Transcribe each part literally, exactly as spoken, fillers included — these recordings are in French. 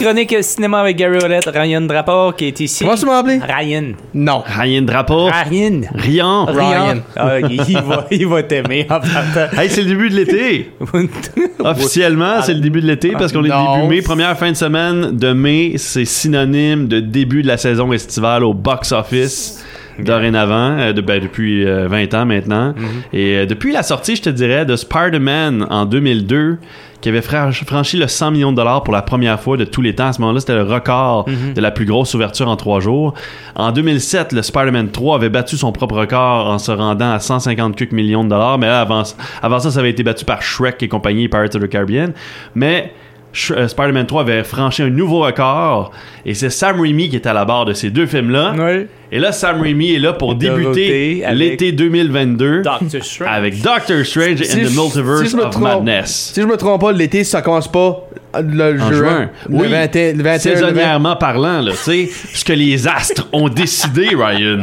Chronique cinéma avec Gary Ouellette, Ryan Drapeau qui est ici. Comment tu m'as appelé? Ryan. Non. Ryan Drapeau. Ryan. Rian. Ryan. Ah, il, va, il va t'aimer en partant. Hey, c'est le début de l'été. Officiellement, c'est le début de l'été parce qu'on est non. début mai. Première fin de semaine de mai, c'est synonyme de début de la saison estivale au box-office. Dorénavant, euh, de, ben, depuis euh, vingt ans maintenant. Mm-hmm. Et euh, depuis la sortie, je te dirais, de Spider-Man en deux mille deux, qui avait franchi le cent millions de dollars pour la première fois de tous les temps. À ce moment-là, c'était le record mm-hmm. de la plus grosse ouverture en trois jours. En deux mille sept, le Spider-Man trois avait battu son propre record en se rendant à cent cinquante millions de dollars. Mais là, avant, avant ça, ça avait été battu par Shrek et compagnie, Pirates of the Caribbean. Mais Spider-Man trois avait franchi un nouveau record et c'est Sam Raimi qui était à la barre de ces deux films-là. Oui. Et là, Sam Raimi est là pour débuter l'été deux mille vingt-deux Doctor avec Doctor Strange si in the Multiverse si of Madness. Si je me trompe pas, l'été, ça commence pas le en juin. Oui, le vingt et un saisonnièrement parlant, là, tu sais, ce que les astres ont décidé, Ryan.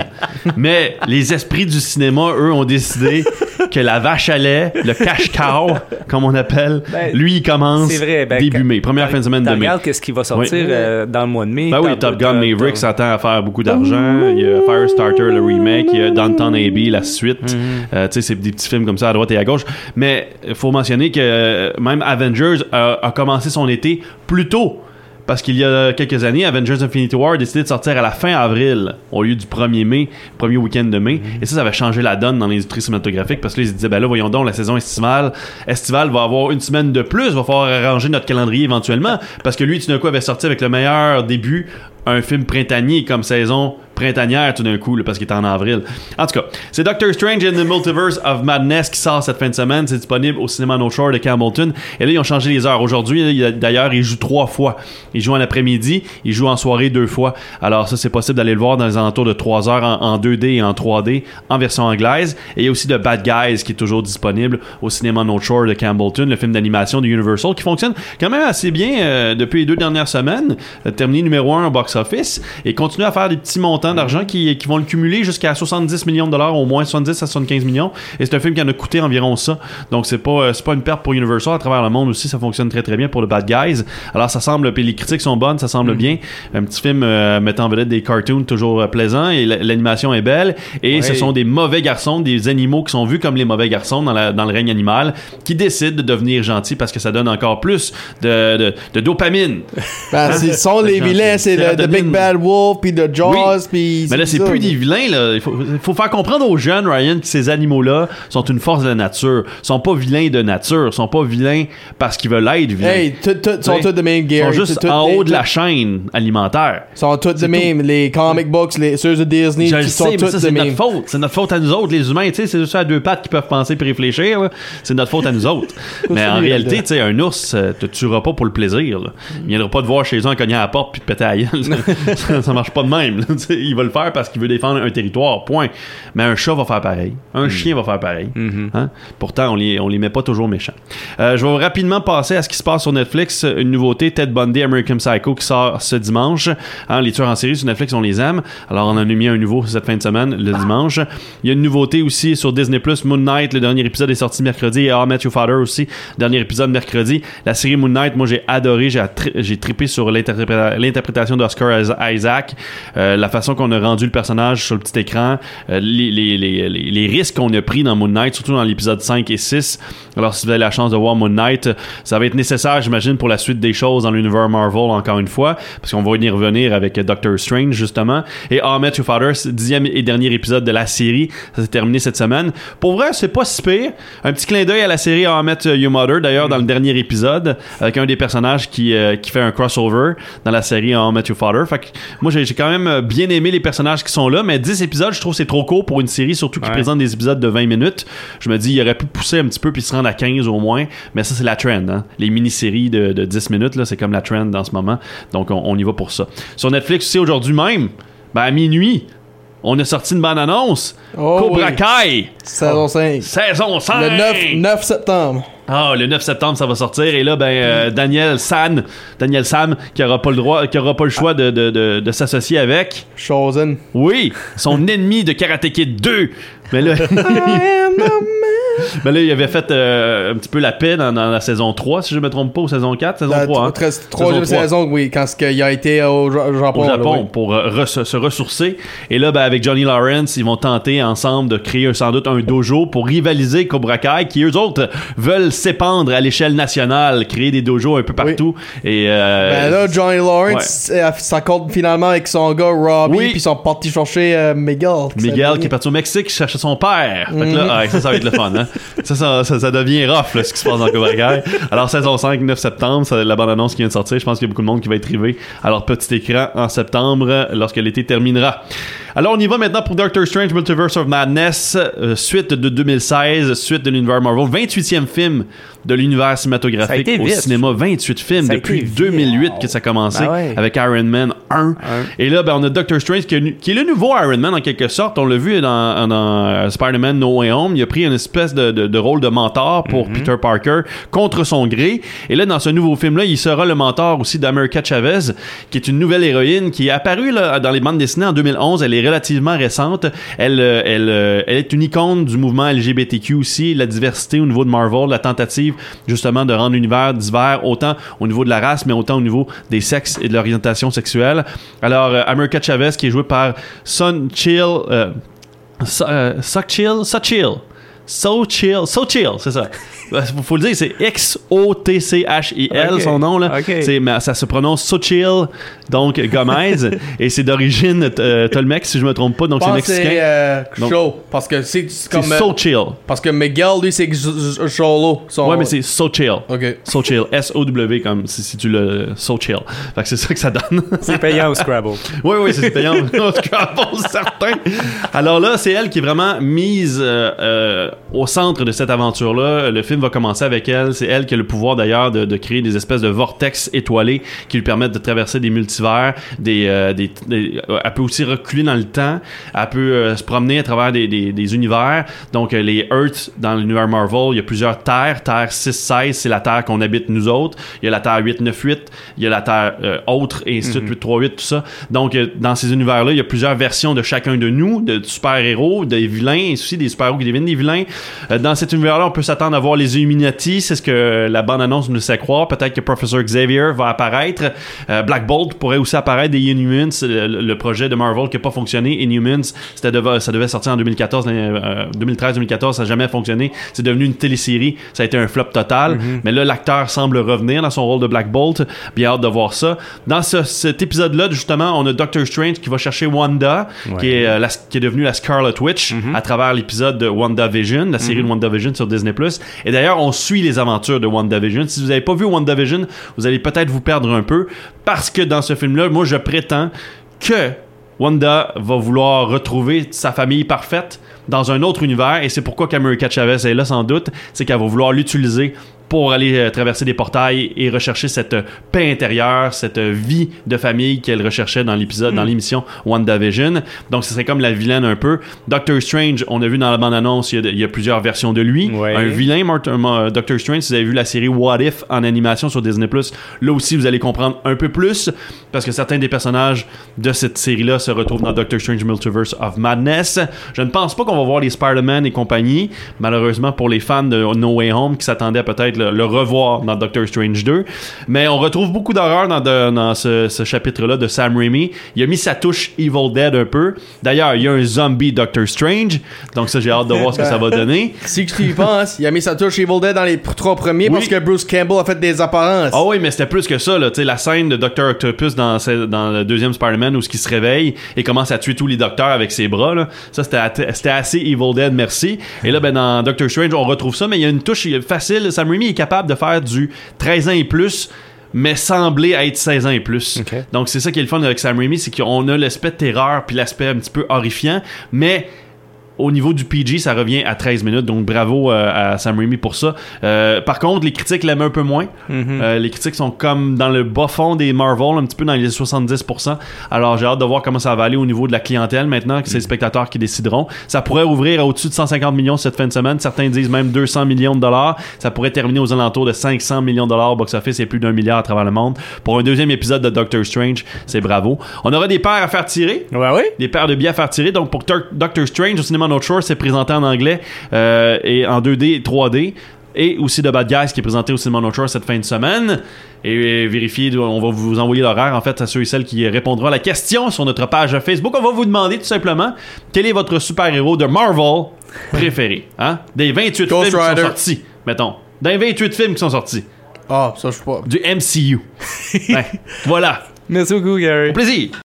Mais les esprits du cinéma, eux, ont décidé que la vache à lait, le cash-cow, comme on appelle, ben, lui, il commence vrai, ben, début mai, première fin de semaine de mai. Regarde qu'est-ce qui va sortir oui. euh, dans le mois de mai. Ben oui, Top Gun Maverick s'attend à faire beaucoup d'argent. Il y a Firestarter, le remake. Il y a Downton Abbey, la suite. Mm-hmm. Euh, tu sais, c'est des petits films comme ça à droite et à gauche. Mais il faut mentionner que même Avengers a, a commencé son été plus tôt. Parce qu'il y a quelques années, Avengers Infinity War a décidé de sortir à la fin avril au lieu du premier mai, premier week-end de mai. Mm-hmm. Et ça, ça avait changé la donne dans l'industrie cinématographique parce que là, ils se disaient, ben là, voyons donc, la saison estivale, estivale va avoir une semaine de plus, va falloir arranger notre calendrier éventuellement. Parce que lui, tout d'un coup, avait sorti avec le meilleur début un film printanier comme saison printanière tout d'un coup, là, parce qu'il est en avril. En tout cas, c'est Doctor Strange in the Multiverse of Madness qui sort cette fin de semaine. C'est disponible au cinéma North Shore de Campbellton. Et là, ils ont changé les heures. Aujourd'hui, là, d'ailleurs, ils jouent trois fois. Ils jouent en après-midi, ils jouent en soirée deux fois. Alors ça, c'est possible d'aller le voir dans les alentours de trois heures en, en deux D et en trois D en version anglaise. Et il y a aussi The Bad Guys qui est toujours disponible au cinéma North Shore de Campbellton, le film d'animation de Universal qui fonctionne quand même assez bien euh, depuis les deux dernières semaines. Euh, terminé numéro un au box-office et continue à faire des petits montants d'argent qui, qui vont le cumuler jusqu'à soixante-dix millions de dollars au moins, soixante-dix à soixante-quinze millions, et c'est un film qui en a coûté environ ça, donc c'est pas, c'est pas une perte pour Universal. À travers le monde aussi, ça fonctionne très très bien pour le Bad Guys, alors ça semble, puis les critiques sont bonnes, ça semble mm-hmm. bien, un petit film euh, mettant en vedette des cartoons toujours euh, plaisants, et l'animation est belle, et oui. ce sont des mauvais garçons, des animaux qui sont vus comme les mauvais garçons dans, la, dans le règne animal, qui décident de devenir gentils parce que ça donne encore plus de, de, de dopamine. Ben, ce sont les vilains, c'est, c'est le, le Big Bad Wolf, puis le Jaws, oui. Pis mais là c'est, c'est plus des vilains là. Il faut, faut faire comprendre aux jeunes, Ryan, que ces animaux-là sont une force de la nature. Ils sont pas vilains de nature. Ils sont pas vilains parce qu'ils veulent être vilains. Hey, tout, tout, sont tous de même, Gary. Ils sont juste en haut de la chaîne alimentaire. Ils sont tous de même. Les comic books, ceux de Disney, ils sont tous de même. C'est notre faute. C'est notre faute à nous autres, les humains. Tu sais, c'est juste à deux pattes qui peuvent penser et réfléchir. Là. C'est notre faute à nous autres. Mais en réalité, tu sais, un ours te tuera pas pour le plaisir. Là. Il viendra pas te voir chez eux en cognant à la porte puis te péter à la gueule. ça, ça marche pas de même. Il va le faire parce qu'il veut défendre un territoire, point. Mais un chat va faire pareil, un mmh. chien va faire pareil. Mmh. Hein? Pourtant, on les, on les met pas toujours méchants. Euh, je vais rapidement passer à ce qui se passe sur Netflix. Une nouveauté, Ted Bundy, American Psycho, qui sort ce dimanche. Hein, les tueurs en série sur Netflix, on les aime. Alors, on en a mis un nouveau cette fin de semaine, le ah. dimanche. Il y a une nouveauté aussi sur Disney plus, Moon Knight. Le dernier épisode est sorti mercredi. Et How I Met Your Father aussi, dernier épisode mercredi. La série Moon Knight, moi, j'ai adoré. J'ai, attri- j'ai trippé sur l'interpréta- l'interprétation d'Oscar Isaac. Euh, la façon qu'on a rendu le personnage sur le petit écran, euh, les, les, les, les risques qu'on a pris dans Moon Knight, surtout dans l'épisode cinq et six. Alors si vous avez la chance de voir Moon Knight, ça va être nécessaire, j'imagine, pour la suite des choses dans l'univers Marvel, encore une fois, parce qu'on va y revenir avec Doctor Strange justement. Et How I Met Your Father, dixième et dernier épisode de la série, ça s'est terminé cette semaine. Pour vrai, c'est pas si pire. Un petit clin d'œil à la série How I Met Your Mother, d'ailleurs, dans le dernier épisode, avec un des personnages qui, euh, qui fait un crossover dans la série How I Met Your Father. Fait que moi, j'ai, j'ai quand même bien aimé les personnages qui sont là, mais dix épisodes, je trouve c'est trop court pour une série, surtout qui ouais. présente des épisodes de vingt minutes. Je me dis, il aurait pu pousser un petit peu puis se rendre à quinze au moins, mais ça c'est la trend, hein? Les mini-séries de, de dix minutes, là, c'est comme la trend en ce moment, donc on, on y va pour ça. Sur Netflix aussi, aujourd'hui même, ben, à minuit, on a sorti une bonne annonce, oh, Cobra oui. Kai saison cinq, saison cinq le neuf septembre. Ah, le neuf septembre, ça va sortir. Et là, ben, euh, Daniel San, Daniel Sam, qui aura pas le droit, qui aura pas le choix de, de, de, de s'associer avec Chosen. Oui, son ennemi de Karate Kid deux. Mais là, I am the man. Ben là, il avait fait euh, un petit peu la paix dans, dans la saison trois, si je ne me trompe pas, ou saison quatre, saison la, trois. La troisième saison, oui, quand il a été au Japon. Au Japon, là, oui. Pour euh, re- se ressourcer. Et là, ben, avec Johnny Lawrence, ils vont tenter ensemble de créer sans doute un dojo pour rivaliser Cobra Kai, qui eux autres veulent s'épandre à l'échelle nationale, créer des dojos un peu partout. Oui. Et, euh, ben là, Johnny Lawrence, ouais. Ça compte finalement avec son gars Robbie, oui. Puis ils sont partis chercher euh, Miguel. Miguel qui est parti au Mexique chercher son père. Fait que là, ouais, ça, ça va être le fun. Hein? Ça, ça, ça, ça devient rough, là, ce qui se passe dans Cobra Kai. Alors, saison cinq, neuf septembre, c'est la bande-annonce qui vient de sortir. Je pense qu'il y a beaucoup de monde qui va être rivé. Alors, petit écran en septembre, lorsque l'été terminera. Alors, on y va maintenant pour Doctor Strange Multiverse of Madness, euh, suite de deux mille seize, suite de l'univers Marvel, vingt-huitième film de l'univers cinématographique au cinéma, vingt-huit films depuis deux mille huit que ça a commencé, ben ouais. Avec Iron Man un. Et là, ben, on a Doctor Strange qui est, qui est le nouveau Iron Man en quelque sorte. On l'a vu dans, dans Spider-Man No Way Home. Il a pris une espèce de, de, de rôle de mentor pour mm-hmm. Peter Parker contre son gré. Et là, dans ce nouveau film-là, il sera le mentor aussi d'America Chavez, qui est une nouvelle héroïne qui est apparue là, dans les bandes dessinées en deux mille onze. Elle est relativement récente. Elle, elle, elle est une icône du mouvement L G B T Q aussi, la diversité au niveau de Marvel, la tentative justement de rendre l'univers divers autant au niveau de la race, mais autant au niveau des sexes et de l'orientation sexuelle. Alors, euh, America Chavez, qui est jouée par Xochitl, euh, so, euh, Xochitl, Xochitl, Xochitl, Xochitl, c'est ça. Faut le dire, c'est X O T C H I L, okay. Son nom là. Okay. C'est, mais ça se prononce Xochitl, donc Gomez, et c'est d'origine euh, Tolmec, si je me trompe pas, donc pense c'est mexicain. C'est euh, donc, show, parce que c'est, c'est comme. C'est Xochitl. Parce que Miguel, lui, c'est Xolo. Son... Ouais, mais c'est Xochitl. Ok. Xochitl, S O W, comme si, si tu le. Xochitl. Fait que c'est ça que ça donne. C'est payant au Scrabble. Oui, oui, c'est payant au Scrabble, certain. Alors là, c'est elle qui est vraiment mise euh, euh, au centre de cette aventure-là. Le film va commencer avec elle. C'est elle qui a le pouvoir d'ailleurs de, de créer des espèces de vortex étoilés qui lui permettent de traverser des multivers, des, euh, des, des elle peut aussi reculer dans le temps, elle peut euh, se promener à travers des, des, des univers. Donc euh, les Earths dans l'univers Marvel, il y a plusieurs terres. Terre six seize, c'est la terre qu'on habite nous autres. Il y a la terre huit neuf huit, il y a la terre euh, autre et ainsi de suite, huit trois huit, tout ça. Donc euh, dans ces univers-là, il y a plusieurs versions de chacun de nous, de super-héros, des vilains, aussi des super-héros qui deviennent des vilains. Euh, dans cet univers-là, on peut s'attendre à voir les Illuminati, c'est ce que la bande-annonce nous laisse croire. Peut-être que Professeur Xavier va apparaître. Euh, Black Bolt pourrait aussi apparaître, des Inhumans, le, le projet de Marvel qui n'a pas fonctionné. Inhumans, c'était de, ça devait sortir en deux mille quatorze, euh, deux mille treize deux mille quatorze, ça n'a jamais fonctionné. C'est devenu une télésérie, ça a été un flop total. Mm-hmm. Mais là, l'acteur semble revenir dans son rôle de Black Bolt. Bien hâte de voir ça. Dans ce, cet épisode-là, justement, on a Doctor Strange qui va chercher Wanda, ouais. qui, est, euh, la, qui est devenue la Scarlet Witch, mm-hmm. à travers l'épisode de WandaVision, la série mm-hmm. de WandaVision sur Disney plus. Et d'ailleurs, on suit les aventures de WandaVision. Si vous n'avez pas vu WandaVision, vous allez peut-être vous perdre un peu, parce que dans ce film-là, moi, je prétends que Wanda va vouloir retrouver sa famille parfaite dans un autre univers, et c'est pourquoi qu'America Chavez est là sans doute, c'est qu'elle va vouloir l'utiliser pour aller euh, traverser des portails et rechercher cette euh, paix intérieure, cette euh, vie de famille qu'elle recherchait dans l'épisode, mmh. dans l'émission WandaVision. Donc, ce serait comme la vilaine un peu. Doctor Strange, on a vu dans la bande-annonce, il y, y a plusieurs versions de lui. Ouais. Un vilain, Martin, euh, Doctor Strange, si vous avez vu la série What If en animation sur Disney plus, là aussi, vous allez comprendre un peu plus, parce que certains des personnages de cette série-là se retrouvent dans Doctor Strange Multiverse of Madness. Je ne pense pas qu'on va voir les Spider-Man et compagnie, malheureusement pour les fans de No Way Home qui s'attendaient à peut-être Le, le revoir dans Doctor Strange deux, mais on retrouve beaucoup d'horreur dans, de, dans ce, ce chapitre-là de Sam Raimi. Il a mis sa touche Evil Dead un peu. D'ailleurs, il y a un zombie Doctor Strange, donc ça, j'ai hâte de voir ce que ça va donner. Si tu y penses, il a mis sa touche Evil Dead dans les trois premiers, oui. parce que Bruce Campbell a fait des apparences. Ah oui, mais c'était plus que ça, là. T'sais, la scène de Docteur Octopus dans, dans le deuxième Spider-Man où ce qui se réveille et commence à tuer tous les docteurs avec ses bras, là. Ça, c'était, c'était assez Evil Dead, merci. Et là, ben, dans Doctor Strange, on retrouve ça, mais il y a une touche facile. Sam Raimi est capable de faire du treize ans et plus, mais semblait être seize ans et plus. Okay. Donc c'est ça qui est le fun avec Sam Raimi, c'est qu'on a l'aspect terreur puis l'aspect un petit peu horrifiant, mais au niveau du P G, ça revient à treize minutes, donc bravo euh, à Sam Raimi pour ça. Euh, par contre, les critiques l'aiment un peu moins. Mm-hmm. Euh, les critiques sont comme dans le bas fond des Marvel, un petit peu dans les soixante-dix pour cent. Alors, j'ai hâte de voir comment ça va aller au niveau de la clientèle maintenant, que c'est mm-hmm. les spectateurs qui décideront. Ça pourrait ouvrir à au-dessus de cent cinquante millions cette fin de semaine. Certains disent même deux cents millions de dollars. Ça pourrait terminer aux alentours de cinq cents millions de dollars. Box-office et plus d'un milliard à travers le monde. Pour un deuxième épisode de Doctor Strange, c'est bravo. On aura des paires à faire tirer. Ouais, oui. Des paires de billets à faire tirer. Donc, pour Doctor Strange, au cinéma North Shore s'est présenté en anglais euh, et en deux D et trois D. Et aussi The Bad Guys qui est présenté au cinéma North Shore cette fin de semaine. Et vérifiez, on va vous envoyer l'horaire en fait à ceux et celles qui répondront à la question sur notre page Facebook. On va vous demander tout simplement quel est votre super-héros de Marvel préféré, hein? Des vingt-huit Ghost films Rider. Qui sont sortis, mettons. Des vingt-huit films qui sont sortis. Ah, ça je sais pas. Du M C U. Ben, voilà. Merci beaucoup, Gary. Au plaisir.